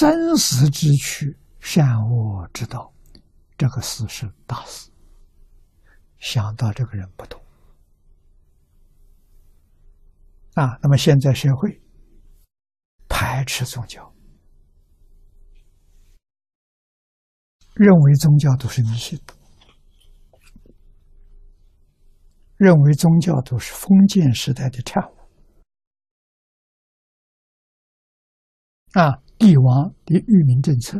生死之躯，善恶之道，这个死是大死。想到这个人不多啊。那么现在社会排斥宗教，认为宗教都是迷信的，认为宗教都是封建时代的产物啊，帝王的愚民政策，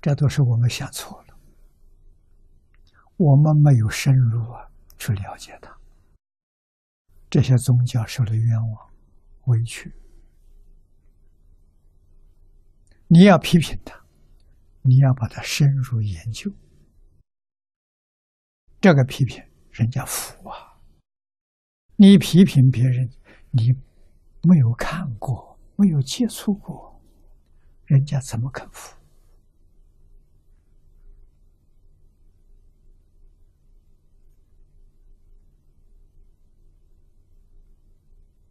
这都是我们想错了，我们没有深入去了解它。这些宗教受了冤枉委屈，你要批评它，你要把它深入研究。这个批评人家服啊，你批评别人，你没有看过，没有接触过，人家怎么肯服？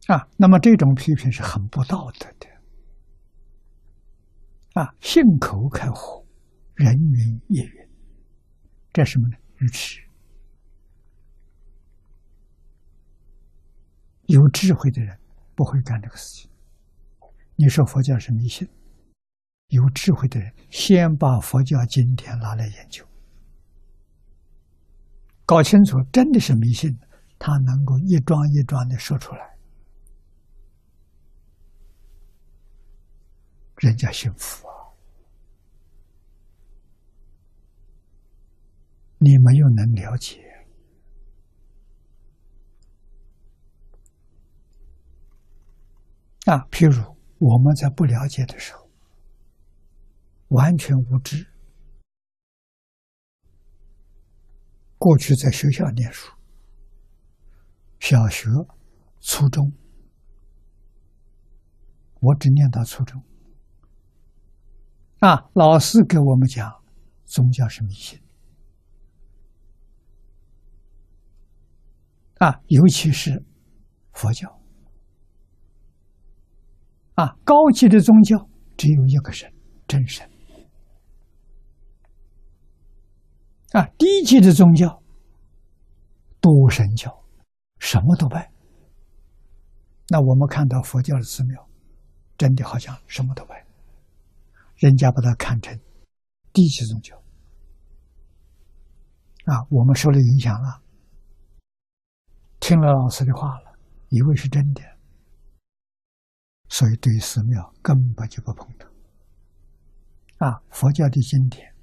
啊，那么这种批评是很不道德的，啊，信口开河，人云亦云，这是什么呢？愚痴。有智慧的人不会干这个事情。你说佛教是迷信，有智慧的人先把佛教经典拿来研究，搞清楚真的是迷信，他能够一桩一桩的说出来，人家信服啊。你没有能了解，啊，譬如我们在不了解的时候，完全无知。过去在学校念书，小学、初中，我只念到初中。啊，老师给我们讲，宗教是迷信。啊，尤其是佛教。啊，高级的宗教只有一个神，真神。啊，低级的宗教多神教，什么都拜。那我们看到佛教的寺庙，真的好像什么都拜，人家把它看成低级宗教。啊，我们受了影响了，听了老师的话了，以为是真的。所以对于寺庙根本就不碰它，啊，佛教的经典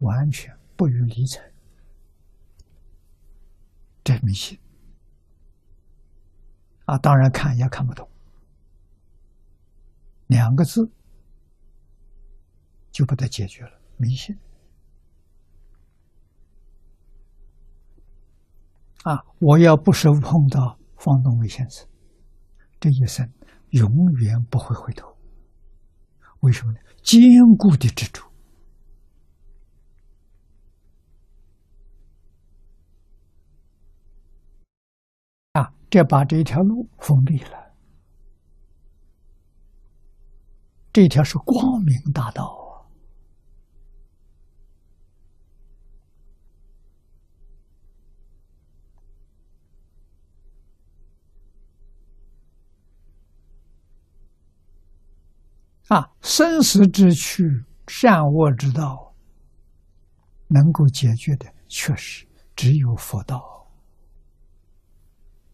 完全不予理睬，这迷信，啊，当然看也看不懂，两个字就把它解决了，迷信。啊，我要不是碰到方东伟先生，这一生永远不会回头。为什么呢？坚固的支柱。啊，这把这一条路封闭了。这条是光明大道啊，生死之躯，善恶之道，能够解决的确实只有佛道。